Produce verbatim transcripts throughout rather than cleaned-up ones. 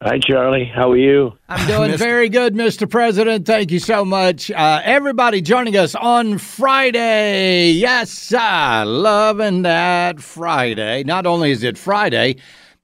Hi, Charlie. How are you? I'm doing very good, Mister President. Thank you so much. Uh, everybody joining us on Friday. Yes, uh, loving that Friday. Not only is it Friday,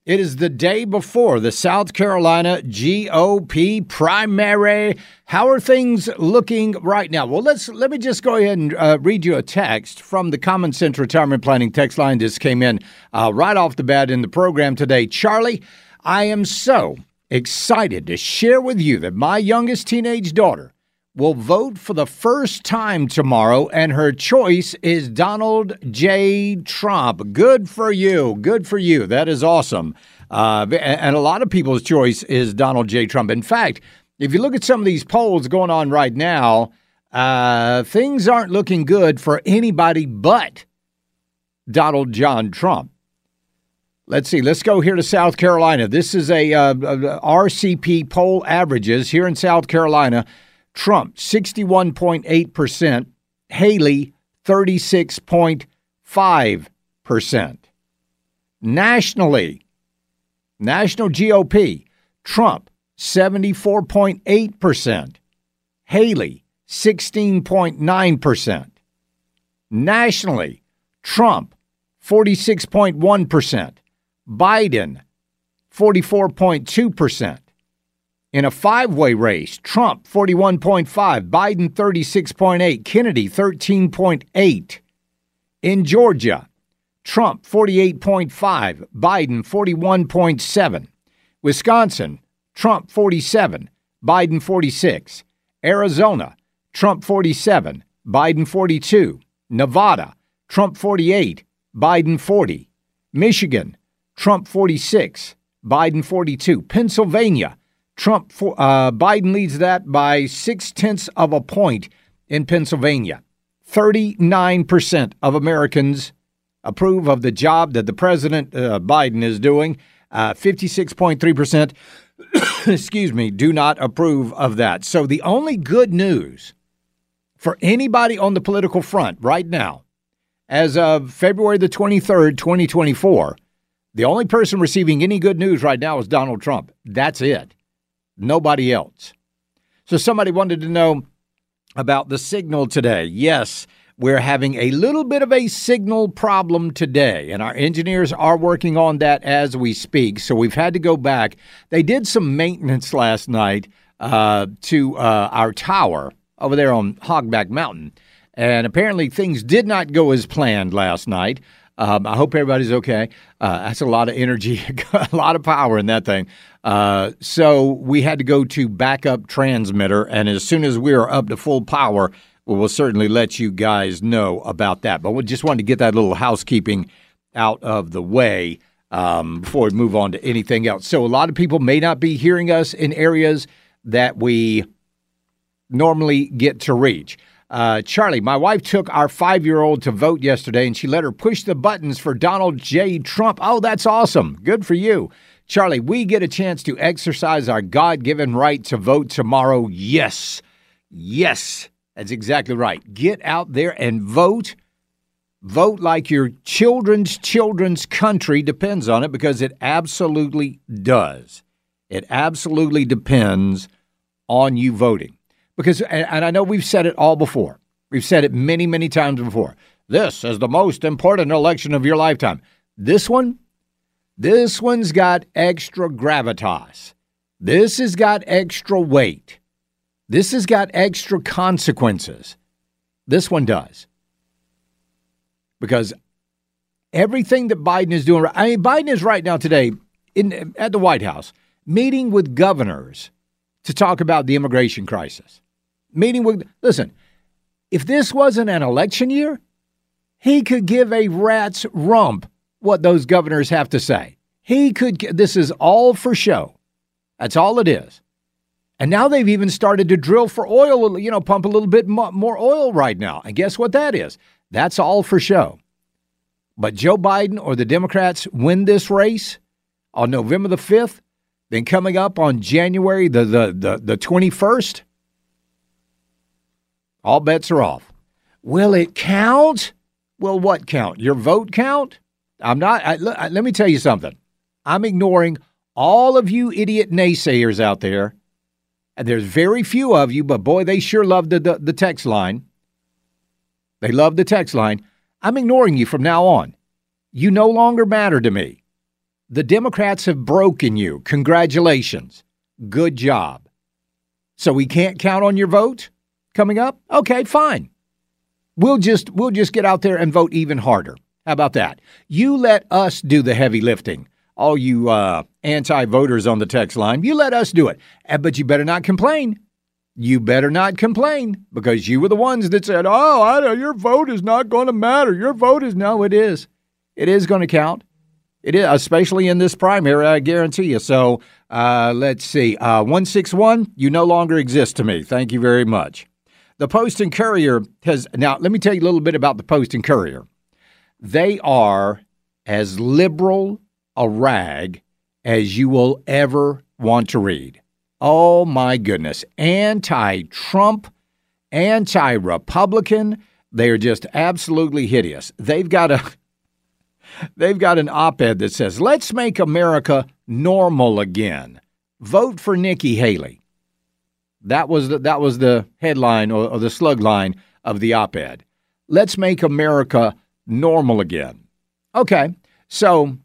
it is the day before the South Carolina G O P primary. How are things looking right now? Well, let's let me just go ahead and uh, read you a text from the Common Sense Retirement Planning text line. This came in uh, right off the bat in the program today. Charlie, I am so excited to share with you that my youngest teenage daughter will vote for the first time tomorrow, and her choice is Donald J. Trump. Good for you. Good for you. That is awesome. Uh, and a lot of people's choice is Donald J. Trump. In fact, if you look at some of these polls going on right now, uh, things aren't looking good for anybody but Donald John Trump. Let's see. Let's go here to South Carolina. This is a uh, R C P poll averages here in South Carolina. Trump, sixty-one point eight percent. Haley, thirty-six point five percent. Nationally, national G O P, Trump, seventy-four point eight percent. Haley, sixteen point nine percent. Nationally, Trump, forty-six point one percent. Biden, forty-four point two percent. In a five-way race, Trump, forty-one point five percent, Biden, thirty-six point eight percent, Kennedy, thirteen point eight percent. In Georgia, Trump, forty-eight point five percent, Biden, forty-one point seven percent. Wisconsin, Trump, forty-seven percent, Biden, forty-six percent. Arizona, Trump, forty-seven percent, Biden, forty-two percent. Nevada, Trump, forty-eight percent, Biden, forty percent. Michigan, Trump forty-six, Biden forty-two. Pennsylvania, Trump for, uh, Biden leads that by six tenths of a point in Pennsylvania. thirty-nine percent of Americans approve of the job that the president uh, Biden is doing. Uh, fifty-six point three percent, excuse me, do not approve of that. So the only good news for anybody on the political front right now, as of February the twenty-third, twenty twenty-four. The only person receiving any good news right now is Donald Trump. That's it. Nobody else. So somebody wanted to know about the signal today. Yes, we're having a little bit of a signal problem today, and our engineers are working on that as we speak. So we've had to go back. They did some maintenance last night uh, to uh, our tower over there on Hogback Mountain, and apparently things did not go as planned last night. Um, I hope everybody's okay. Uh, that's a lot of energy, a lot of power in that thing. Uh, so we had to go to backup transmitter. And as soon as we are up to full power, we will certainly let you guys know about that. But we just wanted to get that little housekeeping out of the way um, before we move on to anything else. So a lot of people may not be hearing us in areas that we normally get to reach. Uh, Charlie, my wife took our five-year-old to vote yesterday, and she let her push the buttons for Donald J. Trump. Oh, that's awesome. Good for you. Charlie, we get a chance to exercise our God-given right to vote tomorrow. Yes. Yes. That's exactly right. Get out there and vote. Vote like your children's children's country depends on it, because it absolutely does. It absolutely depends on you voting. Because, and I know we've said it all before, We've said it many, many times before. This is the most important election of your lifetime. This one, this one's got extra gravitas. This has got extra weight. This has got extra consequences. This one does. Because everything that Biden is doing, I mean, Biden is right now today in, at the White House meeting with governors to talk about the immigration crisis. Meeting with, listen, if this wasn't an election year, he could give a rat's rump what those governors have to say. He could, this is all for show. That's all it is. And now they've even started to drill for oil, you know, pump a little bit more oil right now. And guess what that is? That's all for show. But Joe Biden or the Democrats win this race on November the fifth, then coming up on January the the the, the twenty-first, all bets are off. Will it count? Will what count? Your vote count? I'm not. I, l- let me tell you something. I'm ignoring all of you idiot naysayers out there. And there's very few of you, but boy, they sure love the, the, the text line. They love the text line. I'm ignoring you from now on. You no longer matter to me. The Democrats have broken you. Congratulations. Good job. So we can't count on your vote coming up? Okay, fine. We'll just we'll just get out there and vote even harder. How about that? You let us do the heavy lifting. All you uh, anti-voters on the text line, you let us do it. But you better not complain. You better not complain because you were the ones that said, oh, I don't, your vote is not going to matter. Your vote is, no, it is. It is going to count. It is, especially in this primary, I guarantee you. So uh, let's see. Uh, one six one, you no longer exist to me. Thank you very much. The Post and Courier has, now let me tell you a little bit about the Post and Courier. They are as liberal a rag as you will ever want to read. Oh, my goodness. Anti-Trump, anti-Republican. They are just absolutely hideous. They've got a they've got an op-ed that says, let's make America normal again. Vote for Nikki Haley. That was the, that was the headline or, or the slug line of the op-ed. Let's make America normal again. Okay, so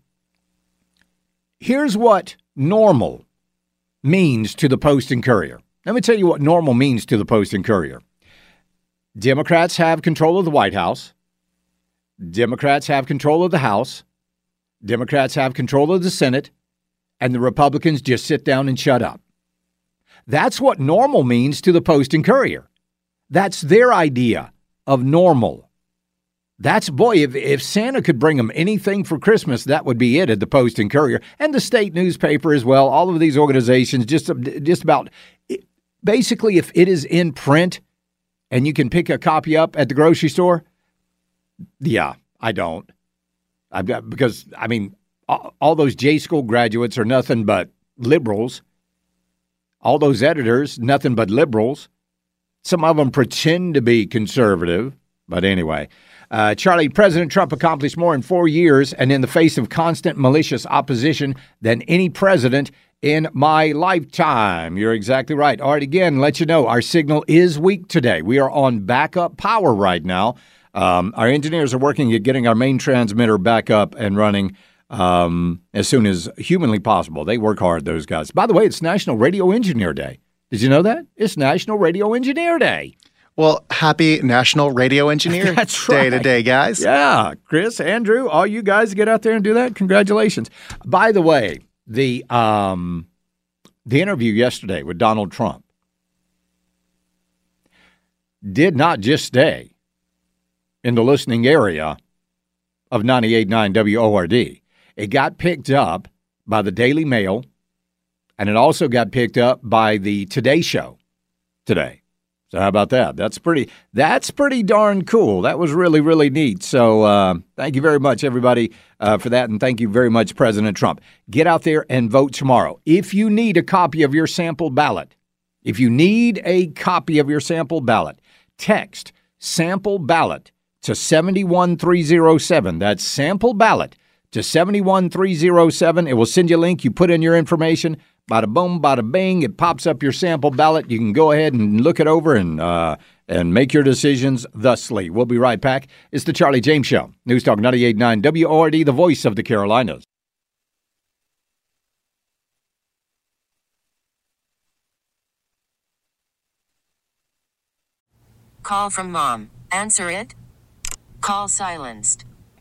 here's what normal means to the Post and Courier. Let me tell you what normal means to the Post and Courier. Democrats have control of the White House. Democrats have control of the House. Democrats have control of the Senate. And the Republicans just sit down and shut up. That's what normal means to the Post and Courier. That's their idea of normal. That's, boy, if, if Santa could bring them anything for Christmas, that would be it at the Post and Courier. And the state newspaper as well. All of these organizations, just, just about, basically, if it is in print and you can pick a copy up at the grocery store, yeah, I don't. I've got, because, I mean, all, all those J-School graduates are nothing but liberals. All those editors, nothing but liberals. Some of them pretend to be conservative, but anyway. Uh, Charlie, President Trump accomplished more in four years and in the face of constant malicious opposition than any president in my lifetime. You're exactly right. All right, again, let you know our signal is weak today. We are on backup power right now. Um, our engineers are working at getting our main transmitter back up and running um, as soon as humanly possible. They work hard, those guys. By the way, it's National Radio Engineer Day. Did you know that? It's National Radio Engineer Day. Well, happy National Radio Engineer That's right. Day today, guys. Yeah. Chris, Andrew, all you guys get out there and do that. Congratulations. By the way, the um, the interview yesterday with Donald Trump did not just stay in the listening area of ninety-eight point nine W O R D. It got picked up by the Daily Mail, and it also got picked up by the Today Show today. So how about that? That's pretty that's pretty darn cool. That was really, really neat. So uh, thank you very much, everybody, uh, for that. And thank you very much, President Trump. Get out there and vote tomorrow. If you need a copy of your sample ballot, if you need a copy of your sample ballot, text sample ballot to seven one three zero seven. That's sample ballot to seven one three oh seven. It will send you a link. You put in your information. Bada boom, bada bing. It pops up your sample ballot. You can go ahead and look it over and uh, and make your decisions thusly. We'll be right back. It's the Charlie James Show. News Talk ninety-eight point nine W O R D, the voice of the Carolinas. Call from mom. Answer it. Call silenced.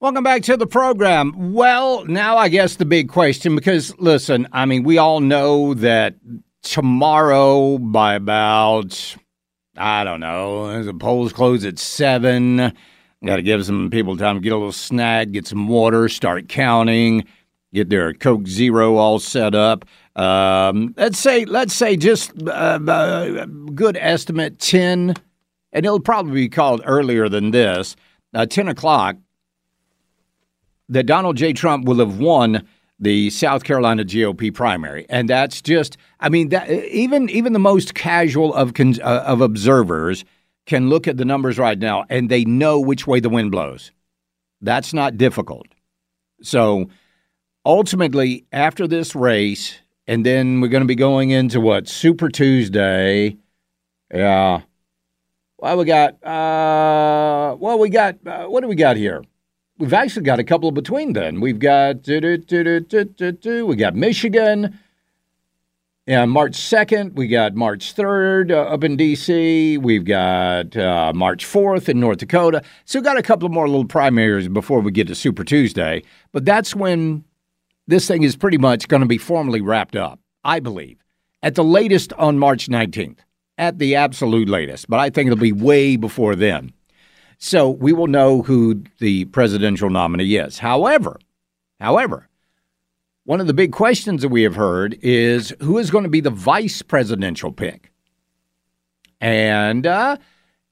Welcome back to the program. Well, now I guess the big question, because listen, I mean, we all know that tomorrow by about, I don't know, the polls close at seven. Got to give some people time to get a little snack, get some water, start counting, get their Coke Zero all set up. Um, let's say, let's say just uh, uh, good estimate ten, and it'll probably be called earlier than this, uh, ten o'clock. That Donald J. Trump will have won the South Carolina G O P primary. And that's just, I mean, that, even even the most casual of con, uh, of observers can look at the numbers right now and they know which way the wind blows. That's not difficult. So ultimately, after this race, and then we're going to be going into what, Super Tuesday. Yeah. Well, we got, uh, well, we got, uh, what do we got here? We've actually got a couple between then. We've got we got Michigan, and March second. We got March third uh, up in D C We've got uh, March fourth in North Dakota. So we've got a couple of more little primaries before we get to Super Tuesday. But that's when this thing is pretty much going to be formally wrapped up, I believe, at the latest on March nineteenth, at the absolute latest. But I think it'll be way before then. So we will know who the presidential nominee is. However, however, one of the big questions that we have heard is who is going to be the vice presidential pick? And uh,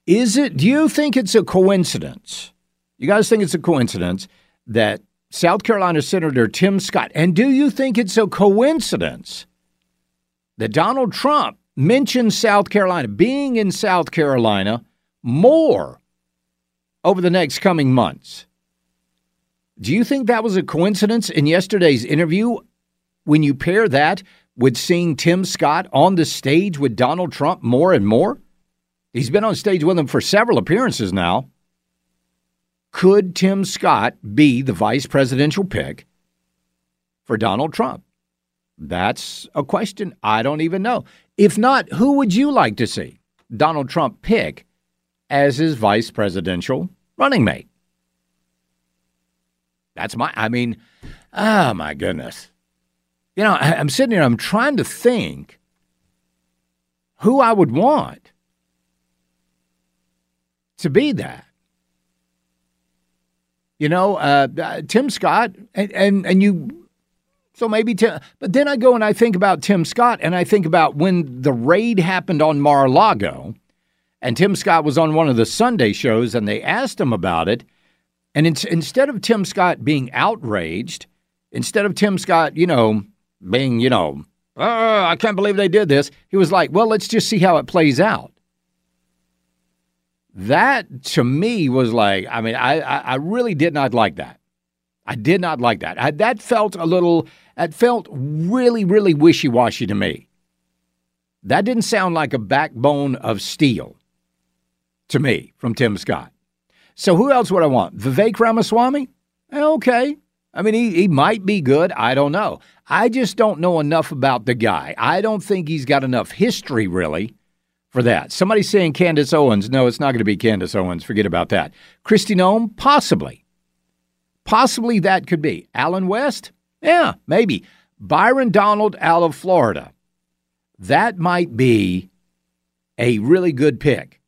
is it, do you think it's a coincidence? You guys think it's a coincidence that South Carolina Senator Tim Scott, and do you think it's a coincidence that Donald Trump mentioned South Carolina, being in South Carolina more over the next coming months? Do you think that was a coincidence in yesterday's interview when you pair that with seeing Tim Scott on the stage with Donald Trump more and more? He's been on stage with him for several appearances now. Could Tim Scott be the vice presidential pick for Donald Trump? That's a question I don't even know. If not, who would you like to see Donald Trump pick as his vice presidential running mate? That's my, I mean, oh my goodness. You know, I, I'm sitting here, I'm trying to think who I would want to be that. You know, uh, uh, Tim Scott, and, and, and you, so maybe Tim, but then I go and I think about Tim Scott and I think about when the raid happened on Mar-a-Lago. And Tim Scott was on one of the Sunday shows, and they asked him about it. And in, instead of Tim Scott being outraged, instead of Tim Scott, you know, being, you know, oh, I can't believe they did this, he was like, well, let's just see how it plays out. That, to me, was like, I mean, I, I, I really did not like that. I did not like that. I, that felt a little, that felt really, really wishy-washy to me. That didn't sound like a backbone of steel to me from Tim Scott. So who else would I want? Vivek Ramaswamy? Okay. I mean, he, he might be good. I don't know. I just don't know enough about the guy. I don't think he's got enough history, really, for that. Somebody's saying Candace Owens. No, it's not going to be Candace Owens. Forget about that. Kristi Noem? Possibly. Possibly that could be. Alan West? Yeah, maybe. Byron Donald out of Florida. That might be a really good pick.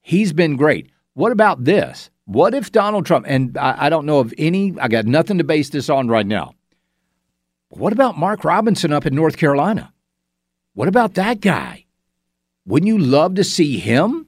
He's been great. What about this? What if Donald Trump, and I, I don't know of any, I got nothing to base this on right now. What about Mark Robinson up in North Carolina? What about that guy? Wouldn't you love to see him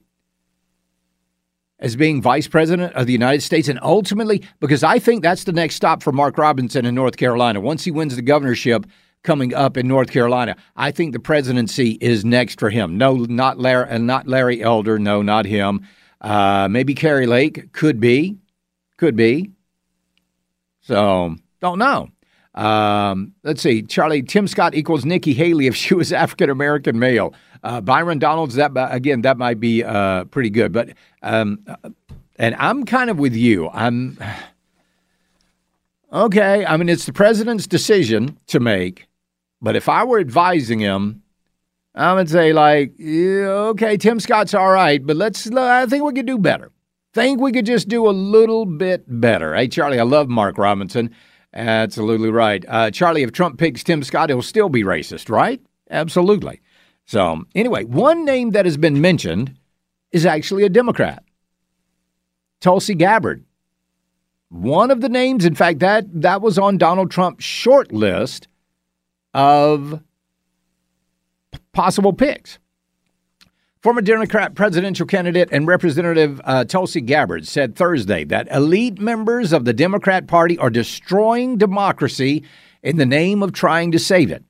as being vice president of the United States? And ultimately, because I think that's the next stop for Mark Robinson in North Carolina. Once he wins the governorship coming up in North Carolina, I think the presidency is next for him. No, not Larry, and not Larry Elder. No, not him. Uh, maybe Carrie Lake could be, could be. So don't know. Um, let's see. Charlie, Tim Scott equals Nikki Haley if she was African-American male. Uh, Byron Donald's, that again, that might be uh, pretty good. But um, and I'm kind of with you. I'm okay. I mean, it's the president's decision to make. But if I were advising him, I would say, like, yeah, okay, Tim Scott's all right, but let's, I think we could do better. Think we could just do a little bit better. Hey, Charlie, I love Mark Robinson. Absolutely right. Uh, Charlie, if Trump picks Tim Scott, he'll still be racist, right? Absolutely. So anyway, one name that has been mentioned is actually a Democrat, Tulsi Gabbard. One of the names, in fact, that, that was on Donald Trump's short list of possible picks. Former Democrat presidential candidate and Representative uh, Tulsi Gabbard said Thursday that elite members of the Democrat Party are destroying democracy in the name of trying to save it.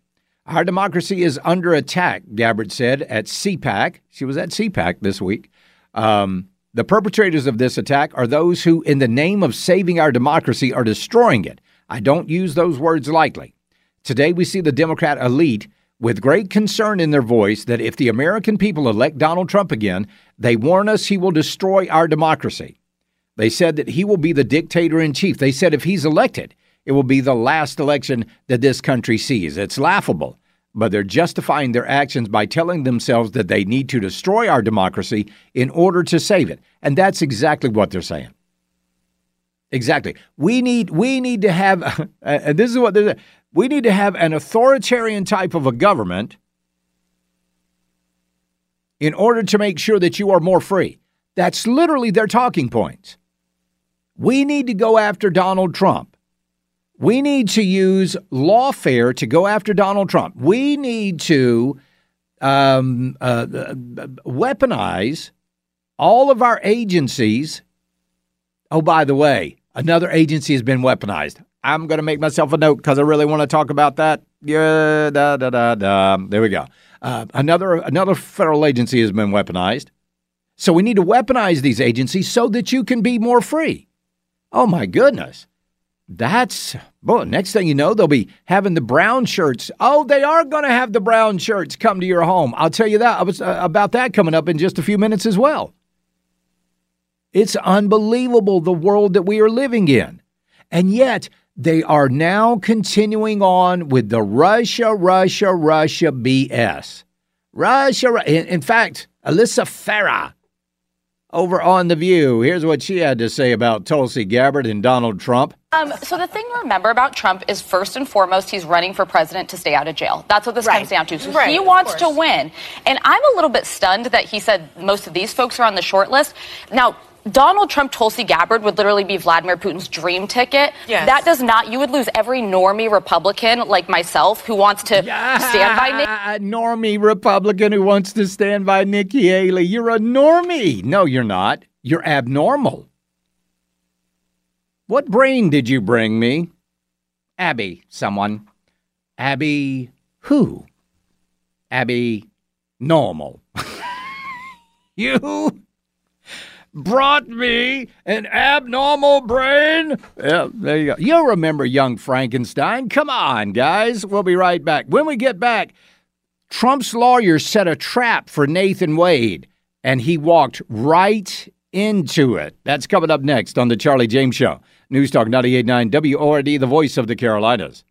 Our democracy is under attack, Gabbard said at C PAC. She was at C PAC this week. Um, the perpetrators of this attack are those who, in the name of saving our democracy, are destroying it. I don't use those words lightly. Today, we see the Democrat elite with great concern in their voice that if the American people elect Donald Trump again, they warn us he will destroy our democracy. They said that he will be the dictator in chief. They said if he's elected, it will be the last election that this country sees. It's laughable, but they're justifying their actions by telling themselves that they need to destroy our democracy in order to save it. And that's exactly what they're saying. Exactly. We need we need to have, and this is what they're saying, we need to have an authoritarian type of a government in order to make sure that you are more free. That's literally their talking points. We need to go after Donald Trump. We need to use lawfare to go after Donald Trump. We need to um, uh, weaponize all of our agencies. Oh, by the way, another agency has been weaponized. I'm going to make myself a note because I really want to talk about that. Yeah, da, da, da, da. There we go. Uh, another another federal agency has been weaponized. So we need to weaponize these agencies so that you can be more free. Oh, my goodness. That's, boy, next thing you know, they'll be having the brown shirts. Oh, they are going to have the brown shirts come to your home. I'll tell you that I was, uh, about that coming up in just a few minutes as well. It's unbelievable the world that we are living in. And yet they are now continuing on with the Russia, Russia, Russia B S. Russia. In, in fact, Alyssa Farah over on The View. Here's what she had to say about Tulsi Gabbard and Donald Trump. Um, so the thing to remember about Trump is, first and foremost, he's running for president to stay out of jail. That's what this right. comes down to. So right, he wants to win. And I'm a little bit stunned that he said most of these folks are on the short list. Now, Donald Trump, Tulsi Gabbard would literally be Vladimir Putin's dream ticket. Yes. That does not, you would lose every normie Republican like myself who wants to yeah, stand by Nikki. Normie Republican who wants to stand by Nikki Haley. You're a normie. No, you're not. You're abnormal. What brain did you bring me? Abby, someone. Abby who? Abby normal. You brought me an abnormal brain. Yeah, there you go. You'll remember Young Frankenstein. Come on, guys. We'll be right back. When we get back, Trump's lawyer set a trap for Nathan Wade, and he walked right into it. That's coming up next on the Charlie James Show. News Talk ninety-eight point nine W O R D, the voice of the Carolinas.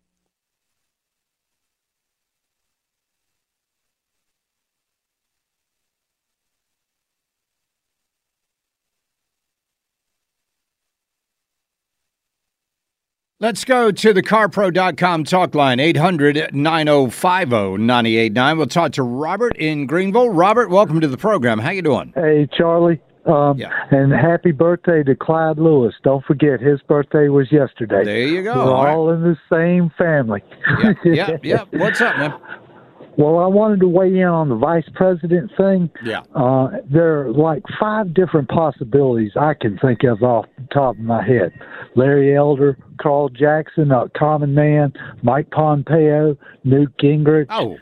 Let's go to the carpro dot com talk line, eight hundred nine oh five oh nine eight nine. We'll talk to Robert in Greenville. Robert, welcome to the program. How you doing? Hey, Charlie. Um, yeah. And happy birthday to Clyde Lewis. Don't forget, his birthday was yesterday. There you go. We're all, all right. in the same family. Yeah, yeah, yeah. What's up, man? Well, I wanted to weigh in on the vice president thing. Yeah. Uh, there are like five different possibilities I can think of off the top of my head. Larry Elder, Carl Jackson, a common man, Mike Pompeo, Newt Gingrich. Oh.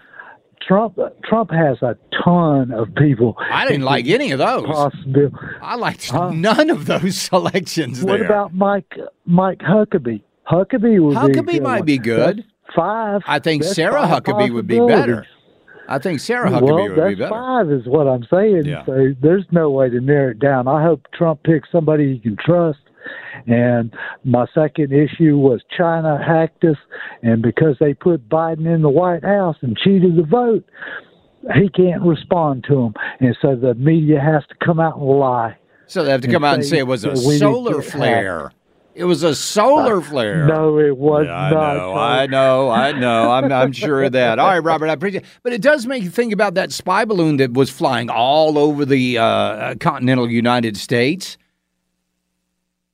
Trump Trump has a ton of people. I didn't like any of those. Possible. I liked huh? none of those selections what there. What about Mike Mike Huckabee? Huckabee would Huckabee be Huckabee might one. be good. That's Five. I think Sarah Huckabee would be better. I think Sarah Huckabee well, would be better. Five is what I'm saying. Yeah. So there's no way to narrow it down. I hope Trump picks somebody he can trust. And my second issue was China hacked us, and because they put Biden in the White House and cheated the vote, he can't respond to them. And so the media has to come out and lie. So they have to come out and say it was a solar flare. Hacked. It was a solar flare. No, it was yeah, not. I know, I know, I know. I'm, I'm sure of that. All right, Robert, I appreciate it. But it does make you think about that spy balloon that was flying all over the uh, continental United States.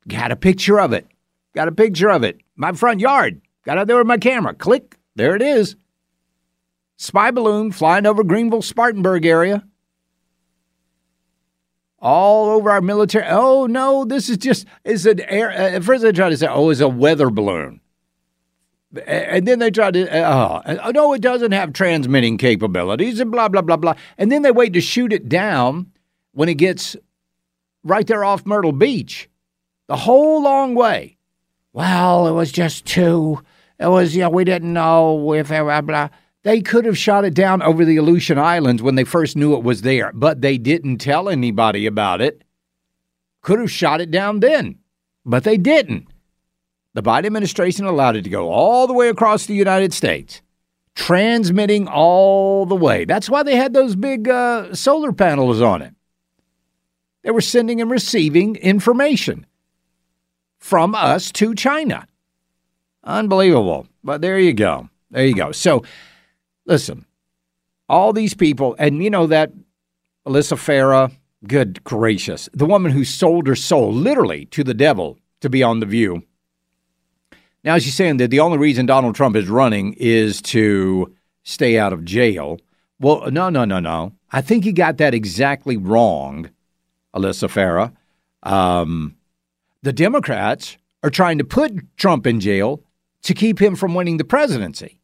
Got a picture of it. Got a picture of it. My front yard. Got out there with my camera. Click. There it is. Spy balloon flying over Greenville-Spartanburg area. All over our military. Oh, no, this is just, it's an air. At first they tried to say, oh, it's a weather balloon. And then they tried to, oh, no, it doesn't have transmitting capabilities and blah, blah, blah, blah. And then they wait to shoot it down when it gets right there off Myrtle Beach. The whole long way. Well, it was just two. It was, you know, we didn't know if, blah, blah. They could have shot it down over the Aleutian Islands when they first knew it was there, but they didn't tell anybody about it. Could have shot it down then, but they didn't. The Biden administration allowed it to go all the way across the United States, transmitting all the way. That's why they had those big uh, solar panels on it. They were sending and receiving information from us to China. Unbelievable. But there you go. There you go. So, listen, all these people, and you know that Alyssa Farah, good gracious, the woman who sold her soul literally to the devil to be on The View. Now she's saying that the only reason Donald Trump is running is to stay out of jail. Well, no, no, no, no. I think you got that exactly wrong, Alyssa Farah. Um, the Democrats are trying to put Trump in jail to keep him from winning the presidency.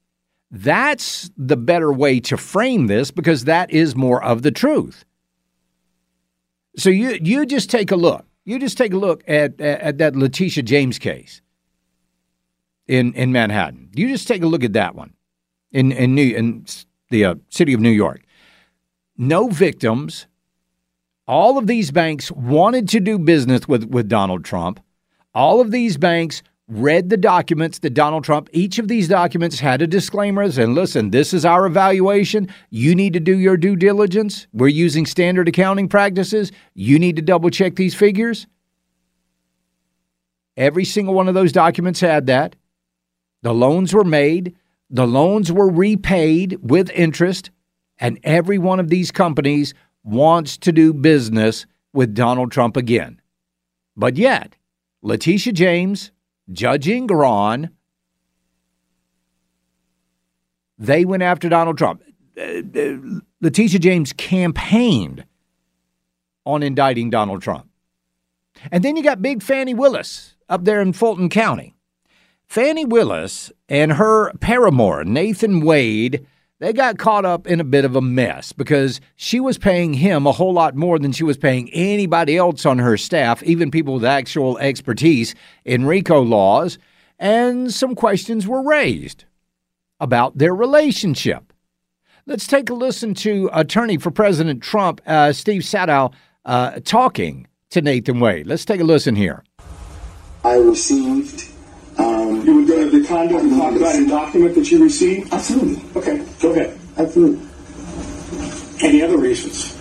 That's the better way to frame this, because that is more of the truth. So you you just take a look. You just take a look at, at, at that Letitia James case in in Manhattan. You just take a look at that one in in, New, in the uh, city of New York. No victims. All of these banks wanted to do business with, with Donald Trump. All of these banks read the documents that Donald Trump, each of these documents had a disclaimer and listen, this is our evaluation. You need to do your due diligence. We're using standard accounting practices. You need to double check these figures. Every single one of those documents had that. The loans were made. The loans were repaid with interest. And every one of these companies wants to do business with Donald Trump again. But yet, Letitia James, Judge Ingron, they went after Donald Trump. Letitia James campaigned on indicting Donald Trump. And then you got big Fani Willis up there in Fulton County. Fani Willis and her paramour, Nathan Wade, they got caught up in a bit of a mess because she was paying him a whole lot more than she was paying anybody else on her staff, even people with actual expertise in RICO laws, and some questions were raised about their relationship. Let's take a listen to attorney for President Trump, uh, Steve Sadow, uh, talking to Nathan Wade. Let's take a listen here. I received. Um, you would go to the conduct and talk about a document that you received? Absolutely. Okay, go ahead. Absolutely. Any other reasons?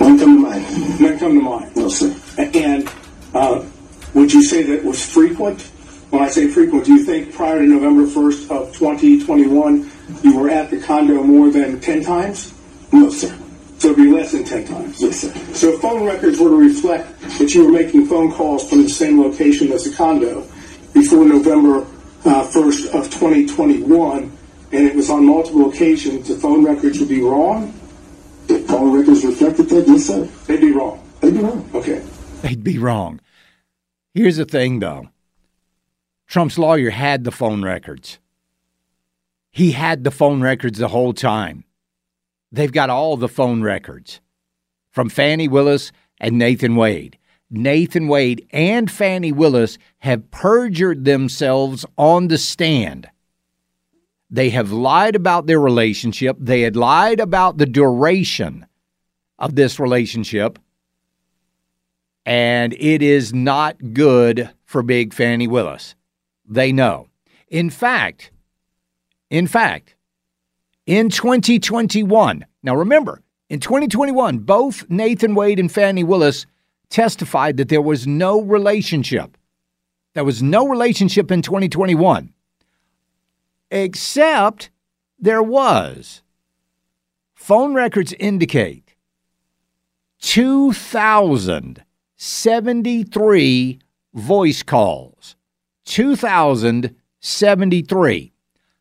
None come to mind. None come to mind. No, sir. And uh, would you say that was frequent? When I say frequent, do you think prior to November first of twenty twenty-one, you were at the condo more than ten times? No, sir. So it would be less than ten times? Yes, sir. So if phone records were to reflect that you were making phone calls from the same location as the condo before November uh, first of twenty twenty-one, and it was on multiple occasions, the phone records would be wrong? If phone records reflected that, yes, sir. They'd be wrong. They'd be wrong. Okay. They'd be wrong. Here's the thing, though. Trump's lawyer had the phone records. He had the phone records the whole time. They've got all the phone records from Fani Willis and Nathan Wade. Nathan Wade and Fani Willis have perjured themselves on the stand. They have lied about their relationship. They had lied about the duration of this relationship. And it is not good for big Fani Willis. They know. In fact, in fact, in twenty twenty-one, now remember, in twenty twenty-one, both Nathan Wade and Fani Willis testified that there was no relationship. There was no relationship in twenty twenty-one, except there was. Phone records indicate two thousand seventy-three voice calls. two thousand seventy-three,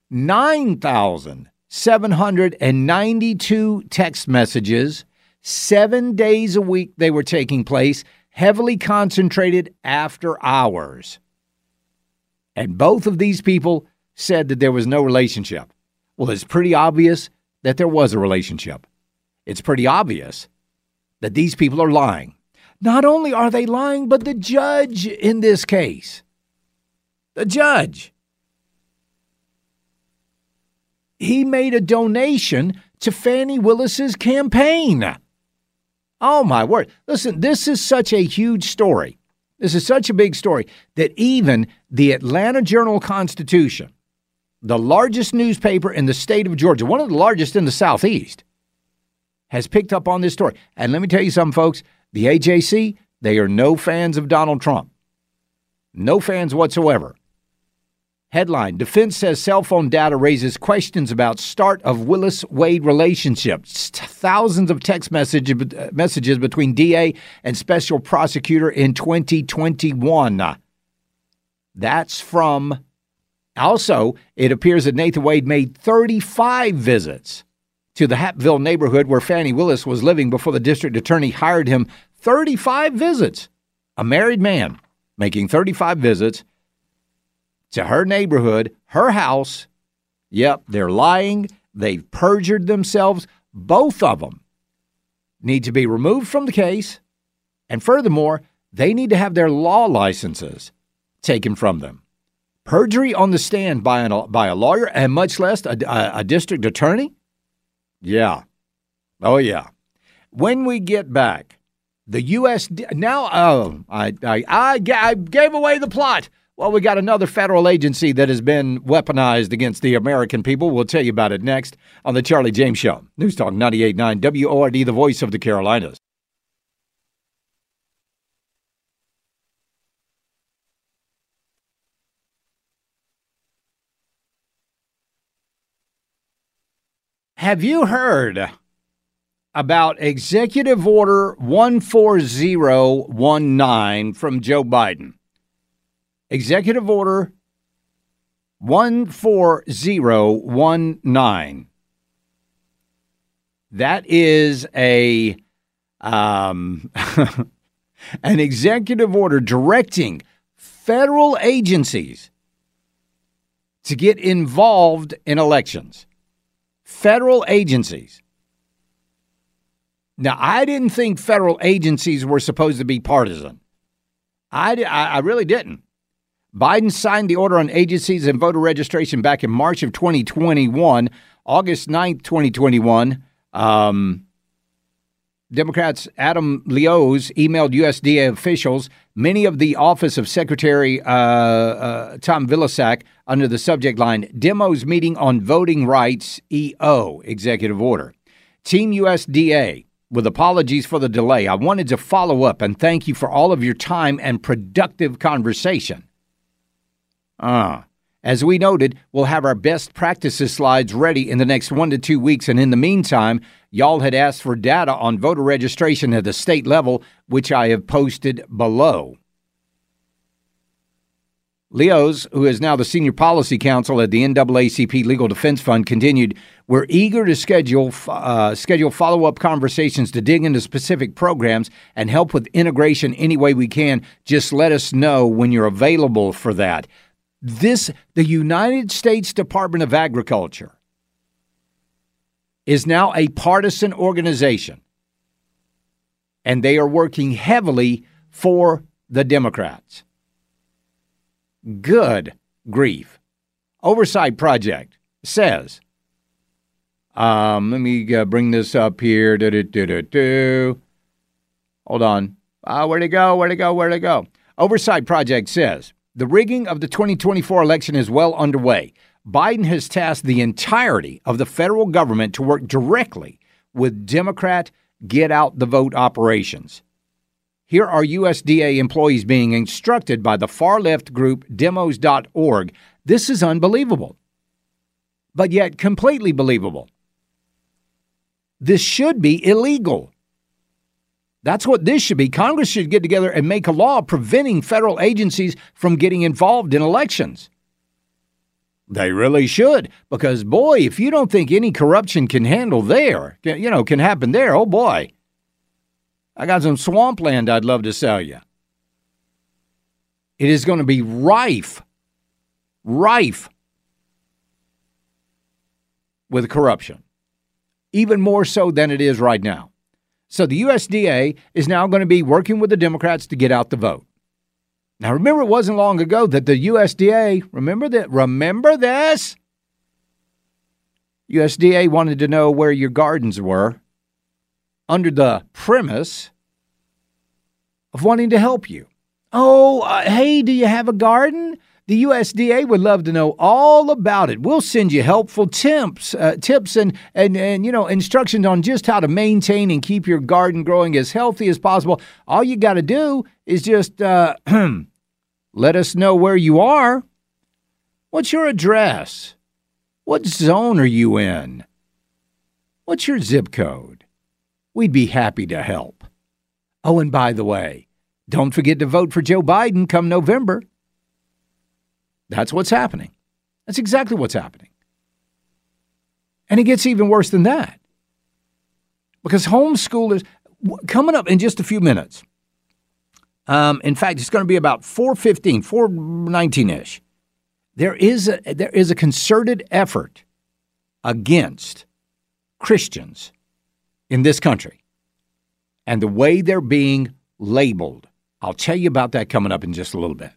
nine thousand seven hundred ninety-two text messages, seven days a week they were taking place, heavily concentrated after hours. And both of these people said that there was no relationship. Well, it's pretty obvious that there was a relationship. It's pretty obvious that these people are lying. Not only are they lying, but the judge in this case. The judge, he made a donation to Fani Willis's campaign. Oh, my word. Listen, this is such a huge story. This is such a big story that even the Atlanta Journal-Constitution, the largest newspaper in the state of Georgia, one of the largest in the Southeast, has picked up on this story. And let me tell you something, folks. The A J C, they are no fans of Donald Trump. No fans whatsoever. Headline, defense says cell phone data raises questions about start of Willis-Wade relationships. Thousands of text message, messages between D A and special prosecutor in twenty twenty-one. That's from, also, it appears that Nathan Wade made thirty-five visits to the Hatville neighborhood where Fani Willis was living before the district attorney hired him. thirty-five visits. A married man making thirty-five visits to her neighborhood, her house. Yep, they're lying. They've perjured themselves. Both of them need to be removed from the case. And furthermore, they need to have their law licenses taken from them. Perjury on the stand by, an, by a lawyer and much less a, a, a district attorney? Yeah. Oh, yeah. When we get back, the U S D A, now, oh, I, I, I, I gave away the plot. Well, we got another federal agency that has been weaponized against the American people. We'll tell you about it next on The Charlie James Show. News Talk ninety-eight point nine W O R D, the voice of the Carolinas. Have you heard about Executive Order one four zero one nine from Joe Biden? Executive Order one four zero one nine. That is a um, an executive order directing federal agencies to get involved in elections. Federal agencies. Now, I didn't think federal agencies were supposed to be partisan. I, I, I really didn't. Biden signed the order on agencies and voter registration back in March of twenty twenty-one, August ninth, twenty twenty-one. Um, Democrats Adam Leoz emailed U S D A officials many of the office of Secretary uh, uh, Tom Vilsack under the subject line, Demos Meeting on Voting Rights E O, Executive Order. Team U S D A, with apologies for the delay, I wanted to follow up and thank you for all of your time and productive conversation. Ah. Uh. As we noted, we'll have our best practices slides ready in the next one to two weeks. And in the meantime, y'all had asked for data on voter registration at the state level, which I have posted below. Leoz, who is now the senior policy counsel at the N double A C P Legal Defense Fund, continued, we're eager to schedule uh, schedule follow-up conversations to dig into specific programs and help with integration any way we can. Just let us know when you're available for that. This, the United States Department of Agriculture is now a partisan organization, and they are working heavily for the Democrats. Good grief. Oversight Project says, um, let me uh, bring this up here. Do-do-do-do-do. Hold on. Uh, where'd it go? Where'd it go? Where'd it go? Oversight Project says, the rigging of the twenty twenty-four election is well underway. Biden has tasked the entirety of the federal government to work directly with Democrat get-out-the-vote operations. Here are U S D A employees being instructed by the far-left group demos dot org. This is unbelievable, but yet completely believable. This should be illegal. That's what this should be. Congress should get together and make a law preventing federal agencies from getting involved in elections. They really should, because, boy, if you don't think any corruption can handle there, you know, can happen there, oh, boy. I got some swampland I'd love to sell you. It is going to be rife, rife with corruption, even more so than it is right now. So the U S D A is now going to be working with the Democrats to get out the vote. Now, remember, it wasn't long ago that the U S D A, remember that, remember this? U S D A wanted to know where your gardens were under the premise of wanting to help you. Oh, uh, hey, do you have a garden? The U S D A would love to know all about it. We'll send you helpful tips, uh, tips and, and, and, you know, instructions on just how to maintain and keep your garden growing as healthy as possible. All you got to do is just uh, let us know where you are. What's your address? What zone are you in? What's your zip code? We'd be happy to help. Oh, and by the way, don't forget to vote for Joe Biden come November. That's what's happening. That's exactly what's happening. And it gets even worse than that. Because homeschoolers, coming up in just a few minutes, um, in fact, it's going to be about four fifteen, four nineteen-ish, there is a, there is a concerted effort against Christians in this country and the way they're being labeled. I'll tell you about that coming up in just a little bit.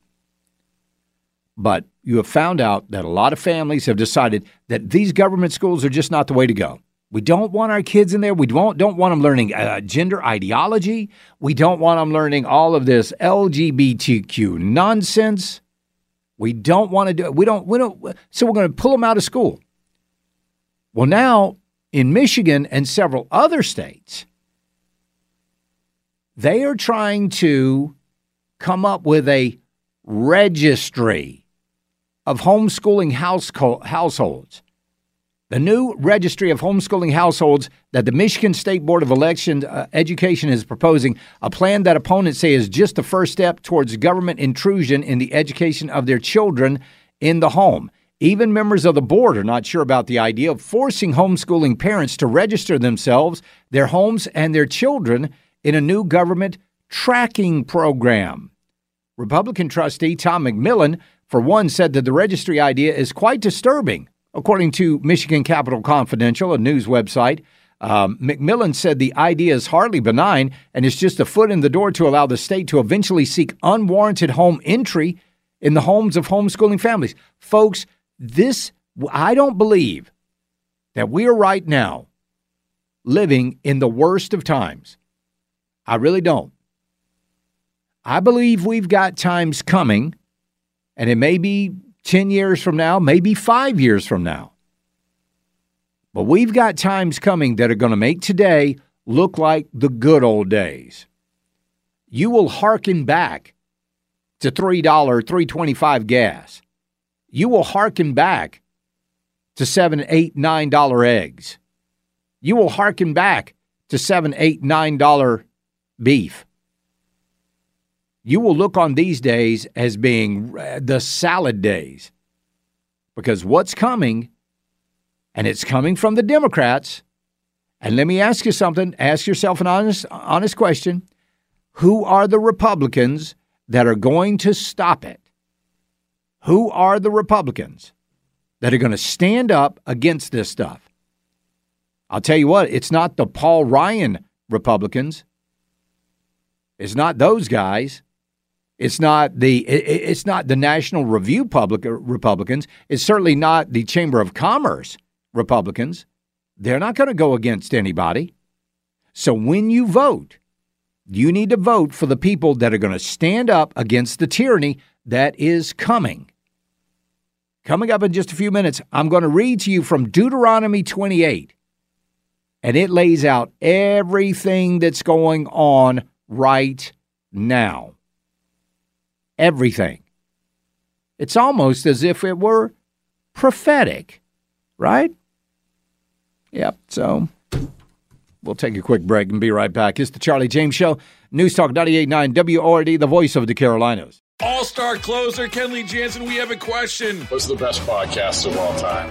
But you have found out that a lot of families have decided that these government schools are just not the way to go. We don't want our kids in there. We don't, don't want them learning uh, gender ideology. We don't want them learning all of this L G B T Q nonsense. We don't want to do it. We don't, we don't. So we're going to pull them out of school. Well, now in Michigan and several other states, they are trying to come up with a registry of homeschooling households. The new registry of homeschooling households that the Michigan State Board of Election uh, Education is proposing, a plan that opponents say is just the first step towards government intrusion in the education of their children in the home. Even members of the board are not sure about the idea of forcing homeschooling parents to register themselves, their homes, and their children in a new government tracking program. Republican trustee Tom McMillan, for one, said that the registry idea is quite disturbing. According to Michigan Capital Confidential, a news website, um, McMillan said the idea is hardly benign and is just a foot in the door to allow the state to eventually seek unwarranted home entry in the homes of homeschooling families. Folks, this, I don't believe that we are right now living in the worst of times. I really don't. I believe we've got times coming, and it may be ten years from now, maybe five years from now. But we've got times coming that are going to make today look like the good old days. You will hearken back to three dollars, three twenty-five gas. You will hearken back to seven, eight, nine dollars eggs. You will hearken back to seven, eight, nine dollars beef. You will look on these days as being the salad days, because what's coming, and it's coming from the Democrats, and let me ask you something, ask yourself an honest, honest question, who are the Republicans that are going to stop it? Who are the Republicans that are going to stand up against this stuff? I'll tell you what, it's not the Paul Ryan Republicans. It's not those guys. It's not the it's not the National Review public Republicans. It's certainly not the Chamber of Commerce Republicans. They're not going to go against anybody. So when you vote, you need to vote for the people that are going to stand up against the tyranny that is coming. Coming up in just a few minutes, I'm going to read to you from Deuteronomy twenty-eight, and it lays out everything that's going on right now. Everything. It's almost as if it were prophetic, right? Yep, so we'll take a quick break and be right back. It's the Charlie James Show, News Talk ninety-eight point nine W O R D, the voice of the Carolinas. All-star closer Kenley Jansen, we have a question. What's the best podcast of all time?